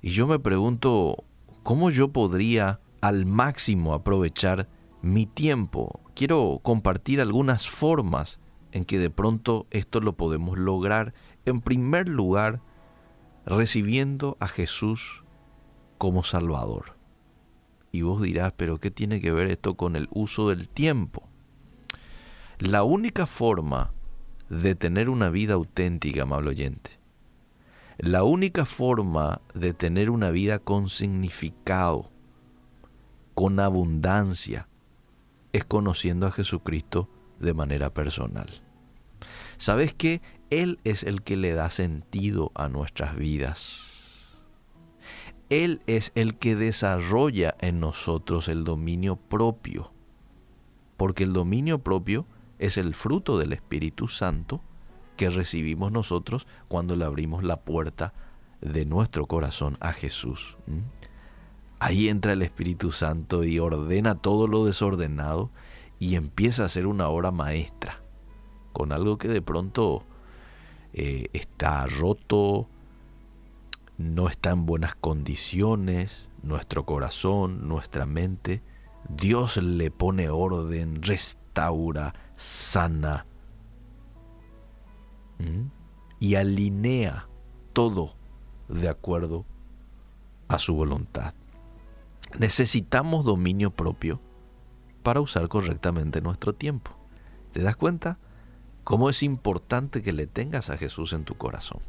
Y yo me pregunto, ¿cómo yo podría al máximo aprovechar mi tiempo? Quiero compartir algunas formas en que de pronto esto lo podemos lograr. En primer lugar, recibiendo a Jesús como Salvador. Y vos dirás, ¿pero qué tiene que ver esto con el uso del tiempo? La única forma de tener una vida auténtica, amable oyente, la única forma de tener una vida con significado, con abundancia, es conociendo a Jesucristo de manera personal. ¿Sabes qué? Él es el que le da sentido a nuestras vidas. Él es el que desarrolla en nosotros el dominio propio, porque el dominio propio es el fruto del Espíritu Santo que recibimos nosotros cuando le abrimos la puerta de nuestro corazón a Jesús. Ahí entra el Espíritu Santo y ordena todo lo desordenado y empieza a hacer una obra maestra con algo que de pronto está roto, no está en buenas condiciones, nuestro corazón, nuestra mente. Dios le pone orden, restaura, sana y alinea todo de acuerdo a su voluntad. Necesitamos dominio propio para usar correctamente nuestro tiempo. ¿Te das cuenta cómo es importante que le tengas a Jesús en tu corazón?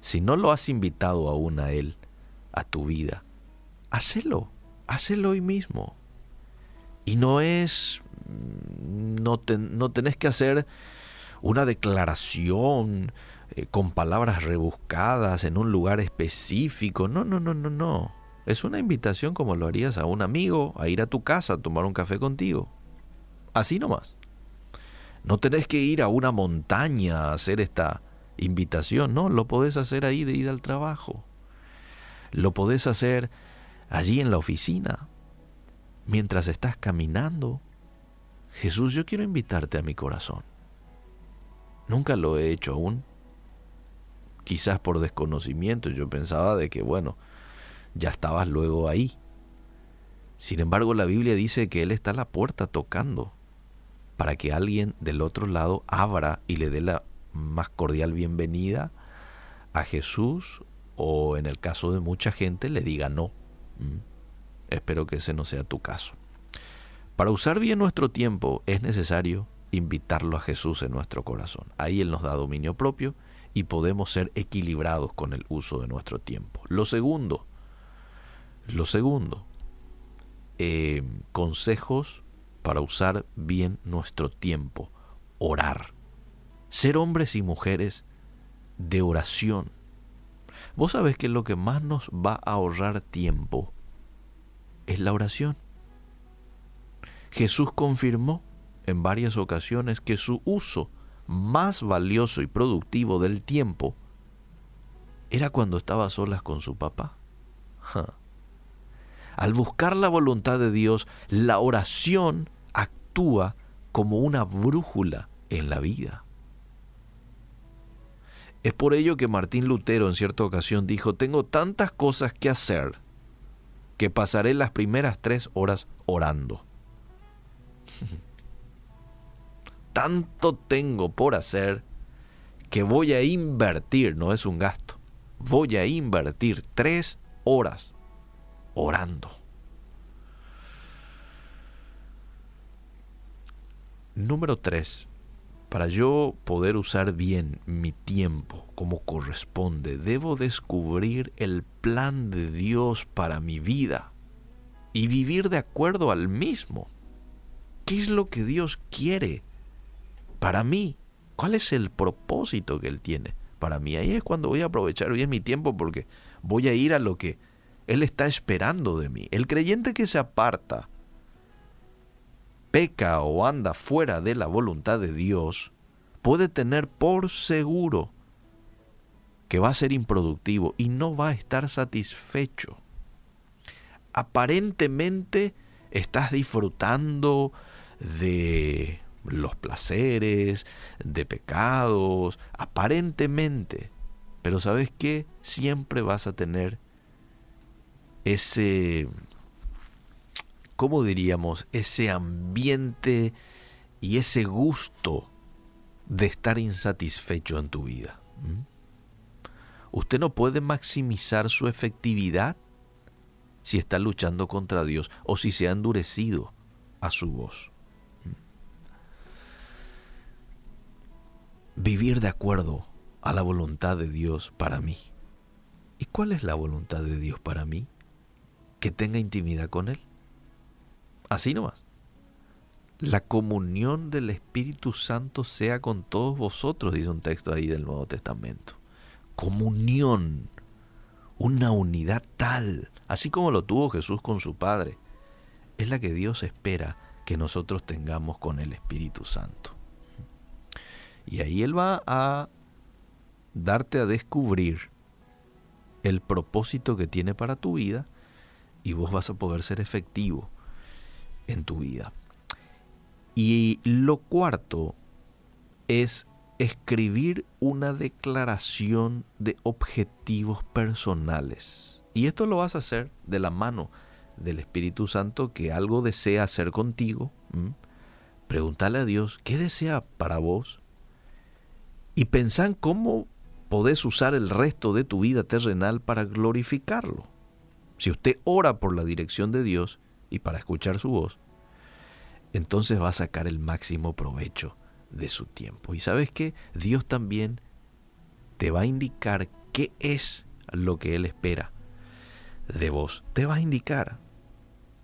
Si no lo has invitado aún a Él, a tu vida, hacelo hoy mismo. Y no tenés que hacer una declaración con palabras rebuscadas en un lugar específico. No. Es una invitación como lo harías a un amigo, a ir a tu casa a tomar un café contigo. Así nomás. No tenés que ir a una montaña a hacer esta invitación. No, lo podés hacer ahí de ida al trabajo. Lo podés hacer allí en la oficina, mientras estás caminando. Jesús, yo quiero invitarte a mi corazón. Nunca lo he hecho aún. Quizás por desconocimiento yo pensaba de que, bueno, ya estabas luego ahí. Sin embargo, la Biblia dice que Él está a la puerta tocando para que alguien del otro lado abra y le dé la más cordial bienvenida a Jesús, o en el caso de mucha gente le diga no. Espero que ese no sea tu caso. Para usar bien nuestro tiempo es necesario invitarlo a Jesús en nuestro corazón. Ahí Él nos da dominio propio y podemos ser equilibrados con el uso de nuestro tiempo. Lo segundo, consejos para usar bien nuestro tiempo. Orar. Ser hombres y mujeres de oración. Vos sabés que lo que más nos va a ahorrar tiempo es la oración. Jesús confirmó en varias ocasiones que su uso más valioso y productivo del tiempo era cuando estaba a solas con su papá. Al buscar la voluntad de Dios, la oración actúa como una brújula en la vida. Es por ello que Martín Lutero en cierta ocasión dijo: tengo tantas cosas que hacer que pasaré las primeras 3 horas orando. Tanto tengo por hacer que voy a invertir, no es un gasto, voy a invertir 3 horas orando. Número 3. Para yo poder usar bien mi tiempo como corresponde, debo descubrir el plan de Dios para mi vida y vivir de acuerdo al mismo. ¿Qué es lo que Dios quiere para mí? ¿Cuál es el propósito que Él tiene para mí? Ahí es cuando voy a aprovechar bien mi tiempo, porque voy a ir a lo que Él está esperando de mí. El creyente que se aparta, peca o anda fuera de la voluntad de Dios, puede tener por seguro que va a ser improductivo y no va a estar satisfecho. Aparentemente estás disfrutando de los placeres, de pecados, aparentemente, Pero ¿sabes qué? Siempre vas a tener ese, ¿cómo diríamos? Ese ambiente y ese gusto de estar insatisfecho en tu vida. Usted no puede maximizar su efectividad si está luchando contra Dios o si se ha endurecido a su voz. Vivir de acuerdo a la voluntad de Dios para mí. ¿Y cuál es la voluntad de Dios para mí? Que tenga intimidad con Él. Así nomás. La comunión del Espíritu Santo sea con todos vosotros, dice un texto ahí del Nuevo Testamento. Comunión, una unidad tal, así como lo tuvo Jesús con su Padre, es la que Dios espera que nosotros tengamos con el Espíritu Santo. Y ahí Él va a darte a descubrir el propósito que tiene para tu vida y vos vas a poder ser efectivo en tu vida. Y lo cuarto es escribir una declaración de objetivos personales. Y esto lo vas a hacer de la mano del Espíritu Santo, que algo desea hacer contigo. Pregúntale a Dios, ¿qué desea para vos? Y pensá en cómo podés usar el resto de tu vida terrenal para glorificarlo. Si usted ora por la dirección de Dios y para escuchar su voz, entonces va a sacar el máximo provecho de su tiempo. Y sabes que Dios también te va a indicar qué es lo que Él espera de vos. Te va a indicar.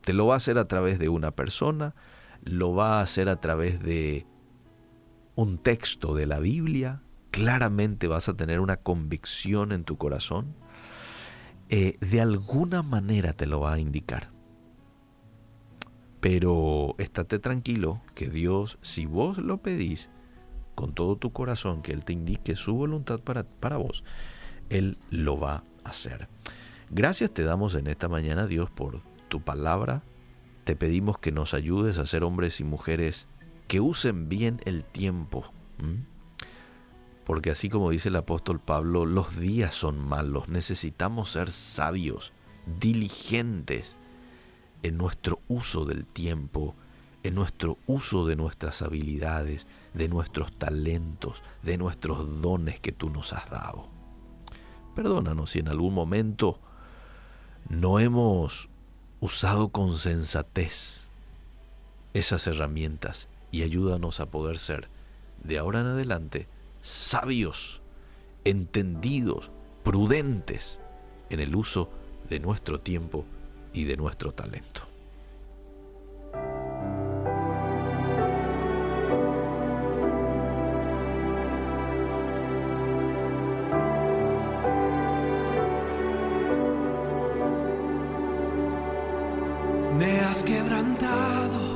Te lo va a hacer a través de una persona, lo va a hacer a través de un texto de la Biblia. Claramente vas a tener una convicción en tu corazón. De alguna manera te lo va a indicar. Pero estate tranquilo que Dios, si vos lo pedís con todo tu corazón, que Él te indique su voluntad para vos, Él lo va a hacer. Gracias te damos en esta mañana, Dios, por tu palabra. Te pedimos que nos ayudes a ser hombres y mujeres que usen bien el tiempo. Porque así como dice el apóstol Pablo, los días son malos. Necesitamos ser sabios, diligentes en nuestro uso del tiempo, en nuestro uso de nuestras habilidades, de nuestros talentos, de nuestros dones que tú nos has dado. Perdónanos si en algún momento no hemos usado con sensatez esas herramientas y ayúdanos a poder ser de ahora en adelante sabios, entendidos, prudentes en el uso de nuestro tiempo y de nuestro talento. Me has quebrantado.